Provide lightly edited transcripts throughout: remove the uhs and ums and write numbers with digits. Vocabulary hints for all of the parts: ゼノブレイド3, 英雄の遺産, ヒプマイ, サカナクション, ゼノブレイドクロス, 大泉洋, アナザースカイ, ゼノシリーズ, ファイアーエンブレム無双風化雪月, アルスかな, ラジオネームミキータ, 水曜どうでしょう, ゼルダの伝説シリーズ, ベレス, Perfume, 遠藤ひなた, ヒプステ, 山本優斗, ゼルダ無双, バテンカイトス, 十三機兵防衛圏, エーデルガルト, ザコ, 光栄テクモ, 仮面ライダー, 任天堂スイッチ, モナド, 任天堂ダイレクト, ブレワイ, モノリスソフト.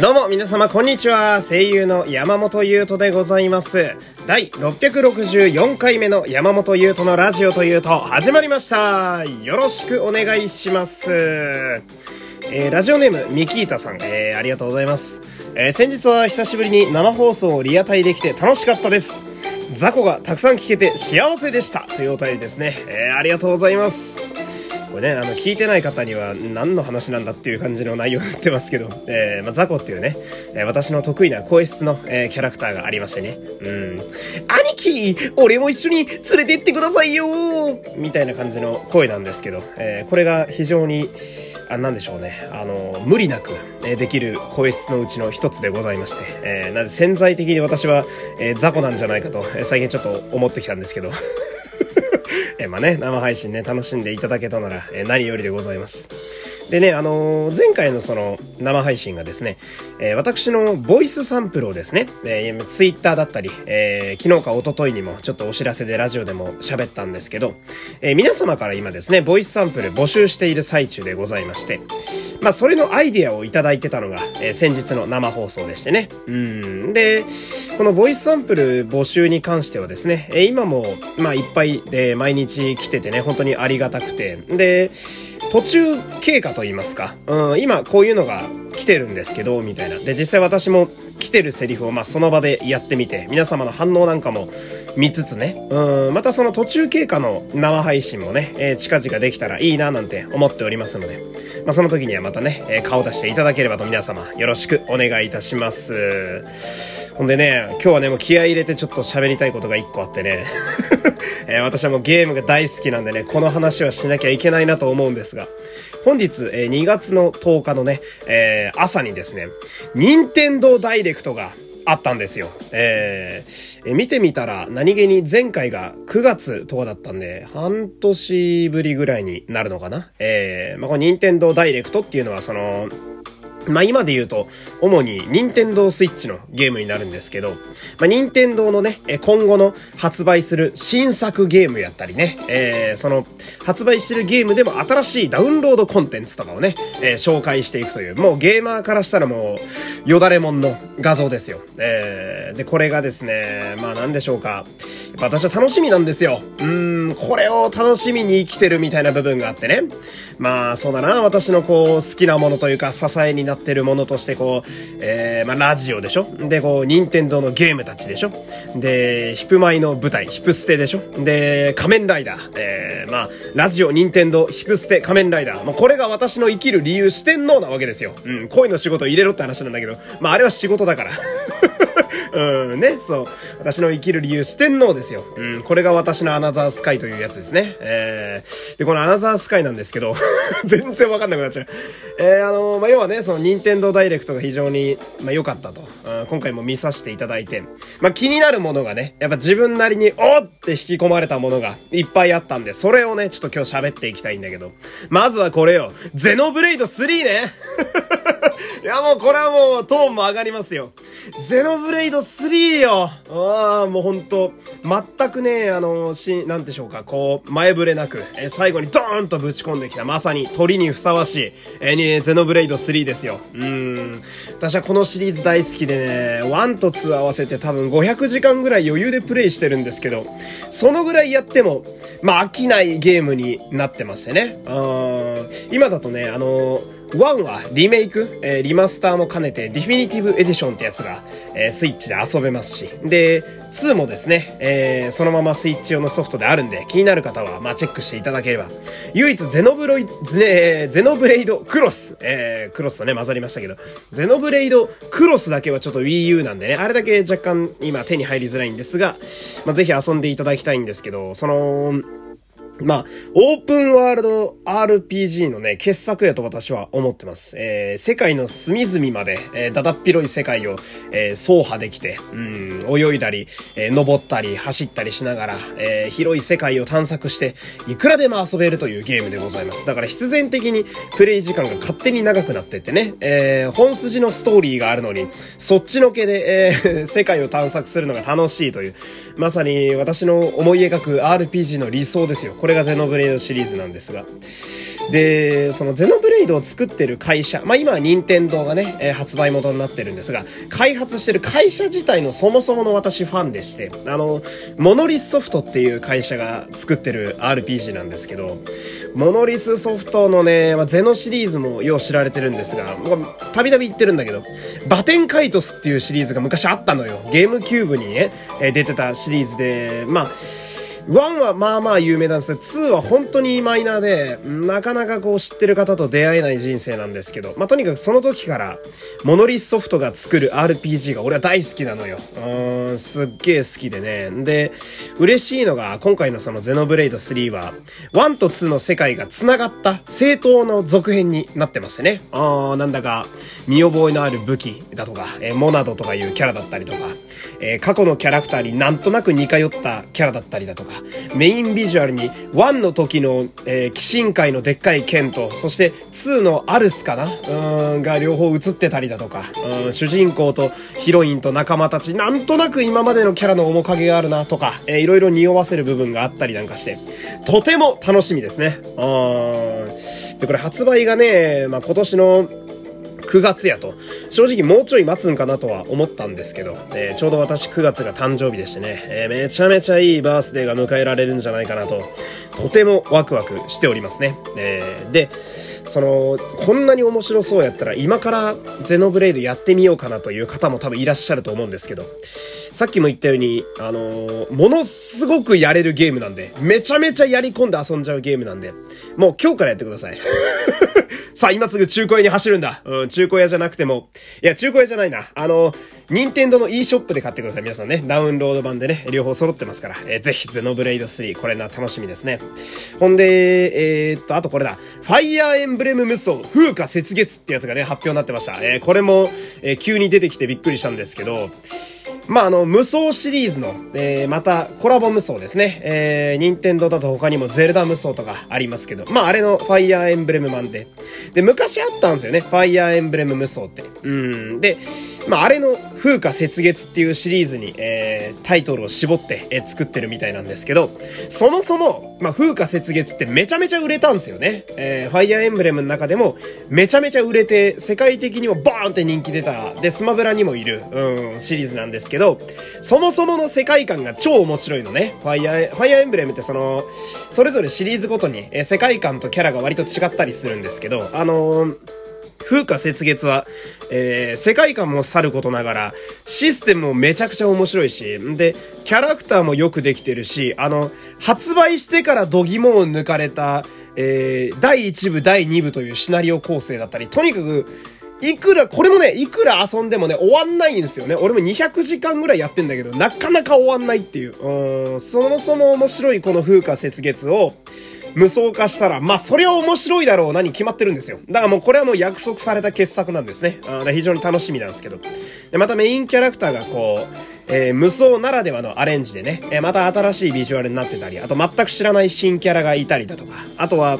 どうも皆様こんにちは、声優の山本優斗でございます。第664回目の山本優斗のラジオというと始まりました。よろしくお願いします。ラジオネームミキータさん、ありがとうございます。先日は久しぶりに生放送をリアタイできて楽しかったです。雑魚がたくさん聞けて幸せでしたというお便りですね、ありがとうございます。これね、聞いてない方には何の話なんだっていう感じの内容になってますけど、ザコっていうね、私の得意な声質の、キャラクターがありましてね、兄貴俺も一緒に連れてってくださいよみたいな感じの声なんですけど、これが非常になんでしょうね、無理なくできる声質のうちの一つでございまして、なので潜在的に私は、ザコなんじゃないかと最近ちょっと思ってきたんですけどまあね、生配信ね楽しんでいただけたなら、何よりでございます。でね、前回のその生配信がですね、私のボイスサンプルをですね、ツイッターだったり、昨日か一昨日にもちょっとお知らせでラジオでも喋ったんですけど、皆様から今ですねボイスサンプル募集している最中でございまして、まあそれのアイディアをいただいてたのが、先日の生放送でしてね、でこのボイスサンプル募集に関してはですね、今もまあいっぱいで毎日来ててね、本当にありがたくて、で途中経過と言いますか、今こういうのが来てるんですけどみたいな、で実際私も来てるセリフをまあその場でやってみて皆様の反応なんかも見つつね、またその途中経過の生配信もね、近々できたらいいななんて思っておりますので、まあ、その時にはまたね、顔出していただければと皆様よろしくお願いいたします。ほんでね、今日はねもう気合い入れてちょっと喋りたいことが一個あってね私はもうゲームが大好きなんでね、この話はしなきゃいけないなと思うんですが、本日、2月の10日のね、朝にですね、任天堂ダイレクトがあったんですよ。見てみたら何気に前回が9月とかだったんで、半年ぶりぐらいになるのかな。まあこの任天堂ダイレクトっていうのはその、まあ今で言うと主に任天堂スイッチのゲームになるんですけど、まあ任天堂のね今後の発売する新作ゲームやったりね、その発売してるゲームでも新しいダウンロードコンテンツとかをね、紹介していくという、もうゲーマーからしたらもうよだれもんの画像ですよ。でこれがですね、まあなんでしょうか、やっぱ私は楽しみなんですよ。これを楽しみに生きてるみたいな部分があってね、まあそうだな、私のこう好きなものというか支えになってるものとしてこう、まあラジオでしょ、でこう任天堂のゲームたちでしょ、でヒプマイの舞台ヒプステでしょ、で仮面ライダー、まあラジオ任天堂ヒプステ仮面ライダー、まあ、これが私の生きる理由、四天王なわけですよ。恋の仕事入れろって話なんだけど、まああれは仕事だからね、そう、私の生きる理由四天王ですよ。これが私のアナザースカイというやつですね。でこのアナザースカイなんですけど全然わかんなくなっちゃう。まあ、要はねその任天堂ダイレクトが非常にまあ良かったと、今回も見させていただいて、まあ気になるものがね、やっぱ自分なりにおーって引き込まれたものがいっぱいあったんで、それをねちょっと今日喋っていきたいんだけど、まずはこれよ、ゼノブレイド3ねいやもうこれはもうトーンも上がりますよ。ゼノブレイド3よ。ああもうほんと全くねなんでしょうか、こう前触れなく、最後にドーンとぶち込んできた、まさに鳥にふさわしい、ゼノブレイド3ですよ。私はこのシリーズ大好きでね、1と2合わせて多分500時間ぐらい余裕でプレイしてるんですけど、そのぐらいやってもまあ飽きないゲームになってましてね。今だとね1はリメイク、リマスターも兼ねてディフィニティブエディションってやつが、スイッチで遊べますし、で2もですね、そのままスイッチ用のソフトであるんで、気になる方はまあチェックしていただければ。唯一ゼノブレイドクロス、クロスとね混ざりましたけど、ゼノブレイドクロスだけはちょっと Wii U なんでね、あれだけ若干今手に入りづらいんですが、まあ、ぜひ遊んでいただきたいんですけど、そのまあ、オープンワールド RPG のね、傑作やと私は思ってます。世界の隅々まで、だだっ広い世界を、走破できて、泳いだり、登ったり、走ったりしながら、広い世界を探索して、いくらでも遊べるというゲームでございます。だから必然的にプレイ時間が勝手に長くなってってね、本筋のストーリーがあるのに、そっちのけで、世界を探索するのが楽しいという、まさに私の思い描く RPG の理想ですよ。これれがゼノブレイドシリーズなんですが、でそのゼノブレイドを作ってる会社、まあ今は任天堂がね、発売元になってるんですが、開発してる会社自体のそもそもの私ファンでして、モノリスソフトっていう会社が作ってる RPG なんですけど、モノリスソフトのね、まあ、ゼノシリーズもよう知られてるんですが、たびたび言ってるんだけど、バテンカイトスっていうシリーズが昔あったのよ。ゲームキューブにね、出てたシリーズで、まあ1はまあまあ有名なんですが、2は本当にマイナーで、なかなかこう知ってる方と出会えない人生なんですけど、まあとにかくその時からモノリスソフトが作る RPG が俺は大好きなのよ。すっげえ好きでね。で、嬉しいのが今回のそのゼノブレイド3は1と2の世界が繋がった正当の続編になってましてね。なんだか見覚えのある武器だとか、モナドとかいうキャラだったりとか、過去のキャラクターになんとなく似通ったキャラだったりだとか、メインビジュアルに1の時の、鬼神界のでっかい剣と、そして2のアルスかなが両方映ってたりだとか、主人公とヒロインと仲間たち、なんとなく今までのキャラの面影があるなとか、いろいろ匂わせる部分があったりなんかして、とても楽しみですね。でこれ発売がね、まあ、今年の9月やと、正直もうちょい待つんかなとは思ったんですけど、ちょうど私9月が誕生日でしてね、めちゃめちゃいいバースデーが迎えられるんじゃないかなと、とてもワクワクしておりますね。でそのこんなに面白そうやったら今からゼノブレイドやってみようかなという方も多分いらっしゃると思うんですけど、さっきも言ったようにものすごくやれるゲームなんで、めちゃめちゃやり込んで遊んじゃうゲームなんで、もう今日からやってください。さあ今すぐ中古屋に走るんだ。中古屋じゃなくても、いや中古屋じゃないな、任天堂の e ショップで買ってください。皆さんね、ダウンロード版でね、両方揃ってますから、ぜひゼノブレイド3、これな楽しみですね。ほんであとこれだ、ファイアーエンブレム無双風化雪月ってやつがね、発表になってました。これも、急に出てきてびっくりしたんですけど、まあ無双シリーズの、またコラボ無双ですね。任天堂だと他にもゼルダ無双とかありますけど、まああれのファイアーエンブレム版で、で昔あったんですよね、ファイアーエンブレム無双って。でまああれの風化雪月っていうシリーズに、タイトルを絞って、作ってるみたいなんですけど、そもそもまあ風化雪月ってめちゃめちゃ売れたんですよね。ファイアーエンブレムの中でもめちゃめちゃ売れて、世界的にもバーンって人気出た、でスマブラにもいるシリーズなんですけど、そもそもの世界観が超面白いのね。ファイアーエンブレムってそれぞれシリーズごとに、世界観とキャラが割と違ったりするんですけど、風化雪月は、世界観もさることながらシステムもめちゃくちゃ面白いし、でキャラクターもよくできてるし、発売してから度肝を抜かれた、第1部第2部というシナリオ構成だったり、とにかくいくら遊んでもね、終わんないんですよね。俺も200時間ぐらいやってんだけど、なかなか終わんないっていう。そもそも面白いこの風化雪月を無双化したら、まあそれは面白いだろうなに決まってるんですよ。だからもうこれはもう約束された傑作なんですね。非常に楽しみなんですけど。でまたメインキャラクターがこう、無双ならではのアレンジでね、また新しいビジュアルになってたり、あと全く知らない新キャラがいたりだとか、あとは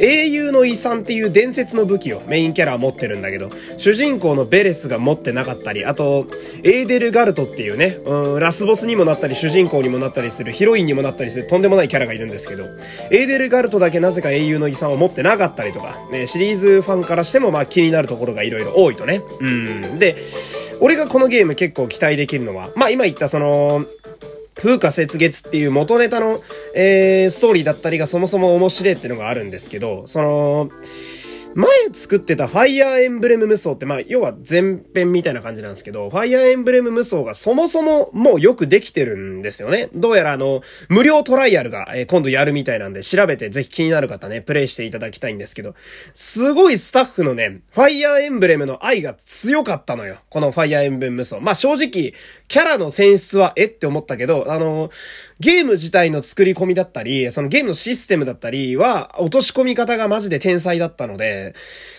英雄の遺産っていう伝説の武器をメインキャラは持ってるんだけど、主人公のベレスが持ってなかったり、あとエーデルガルトっていうね、ラスボスにもなったり主人公にもなったりする、ヒロインにもなったりするとんでもないキャラがいるんですけど、エーデルガルトだけなぜか英雄の遺産を持ってなかったりとか、ね、シリーズファンからしてもまあ気になるところがいろいろ多いとね。で俺がこのゲーム結構期待できるのは、まあ今言ったその風化雪月っていう元ネタの、ストーリーだったりがそもそも面白いっていうのがあるんですけど、前作ってたファイアーエンブレム無双って、まあ要は前編みたいな感じなんですけど、ファイアーエンブレム無双がそもそももうよくできてるんですよね。どうやら無料トライアルが、今度やるみたいなんで、調べてぜひ気になる方ね、プレイしていただきたいんですけど、すごいスタッフのね、ファイアーエンブレムの愛が強かったのよ、このファイアーエンブレム無双。まあ正直キャラの選出はって思ったけど、ゲーム自体の作り込みだったり、そのゲームのシステムだったりは落とし込み方がマジで天才だったので、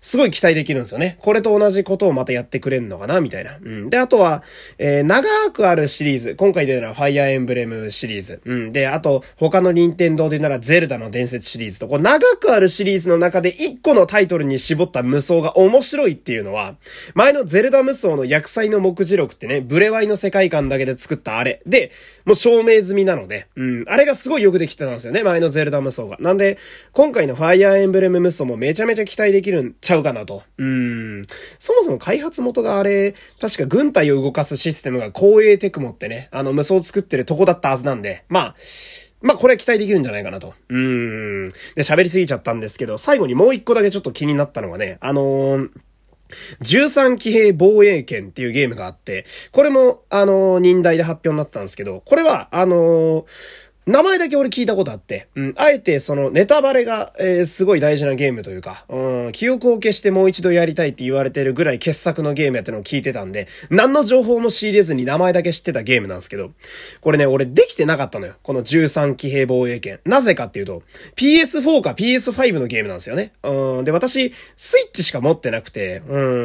すごい期待できるんですよね。これと同じことをまたやってくれるのかなみたいな。うん。で、あとは、長くあるシリーズ。今回で言うのはファイアーエンブレムシリーズ。うん。で、あと、他の任天堂で言うならゼルダの伝説シリーズと、こう、長くあるシリーズの中で一個のタイトルに絞った無双が面白いっていうのは、前のゼルダ無双の薬剤の目次録ってね、ブレワイの世界観だけで作ったあれ。で、もう証明済みなので、うん。あれがすごいよくできてたんですよね。前のゼルダ無双が。なんで、今回のファイアーエンブレム無双もめちゃめちゃ期待できるんちゃうかなと。そもそも開発元があれ、確か軍隊を動かすシステムが光栄テクモってね、無双を作ってるとこだったはずなんで、まあこれ期待できるんじゃないかなと。で、喋りすぎちゃったんですけど、最後にもう一個だけちょっと気になったのがね、13騎兵防衛圏っていうゲームがあって、これも、任代で発表になってたんですけど、これは、名前だけ俺聞いたことあって、あえてそのネタバレが、すごい大事なゲームというか、記憶を消してもう一度やりたいって言われてるぐらい傑作のゲームやってのを聞いてたんで、何の情報も仕入れずに名前だけ知ってたゲームなんですけど、これね、俺できてなかったのよ。この13騎兵防衛圏。なぜかっていうと、PS4 か PS5 のゲームなんですよね。で、私、スイッチしか持ってなくて、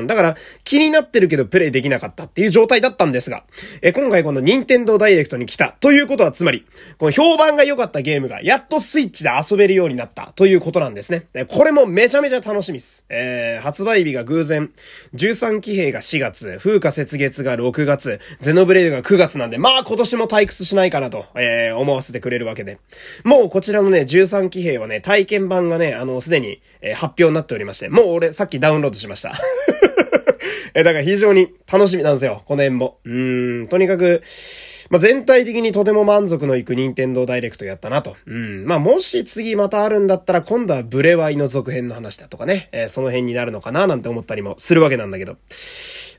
だから気になってるけどプレイできなかったっていう状態だったんですが、今回この任天堂ダイレクトに来たということはつまり、この評判が良かったゲームがやっとスイッチで遊べるようになったということなんですね。これもめちゃめちゃ楽しみです。発売日が偶然13騎兵が4月、風花雪月が6月、ゼノブレイドが9月なんで、まあ今年も退屈しないかなと、思わせてくれるわけで、もうこちらのね13騎兵はね体験版がねすでに、発表になっておりまして、もう俺さっきダウンロードしました。だから非常に楽しみなんですよ、この辺も。とにかく、全体的にとても満足のいく任天堂ダイレクトやったなと。もし次またあるんだったら、今度はブレワイの続編の話だとかね、その辺になるのかななんて思ったりもするわけなんだけど。やっ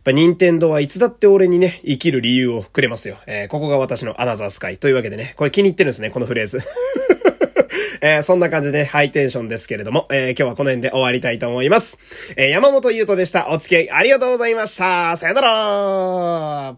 ぱ任天堂はいつだって俺にね、生きる理由をくれますよ。ここが私のアナザースカイというわけでね、これ気に入ってるんですね、このフレーズ。そんな感じでハイテンションですけれども、今日はこの辺で終わりたいと思います。山本優斗でした。お付き合いありがとうございました。さよなら。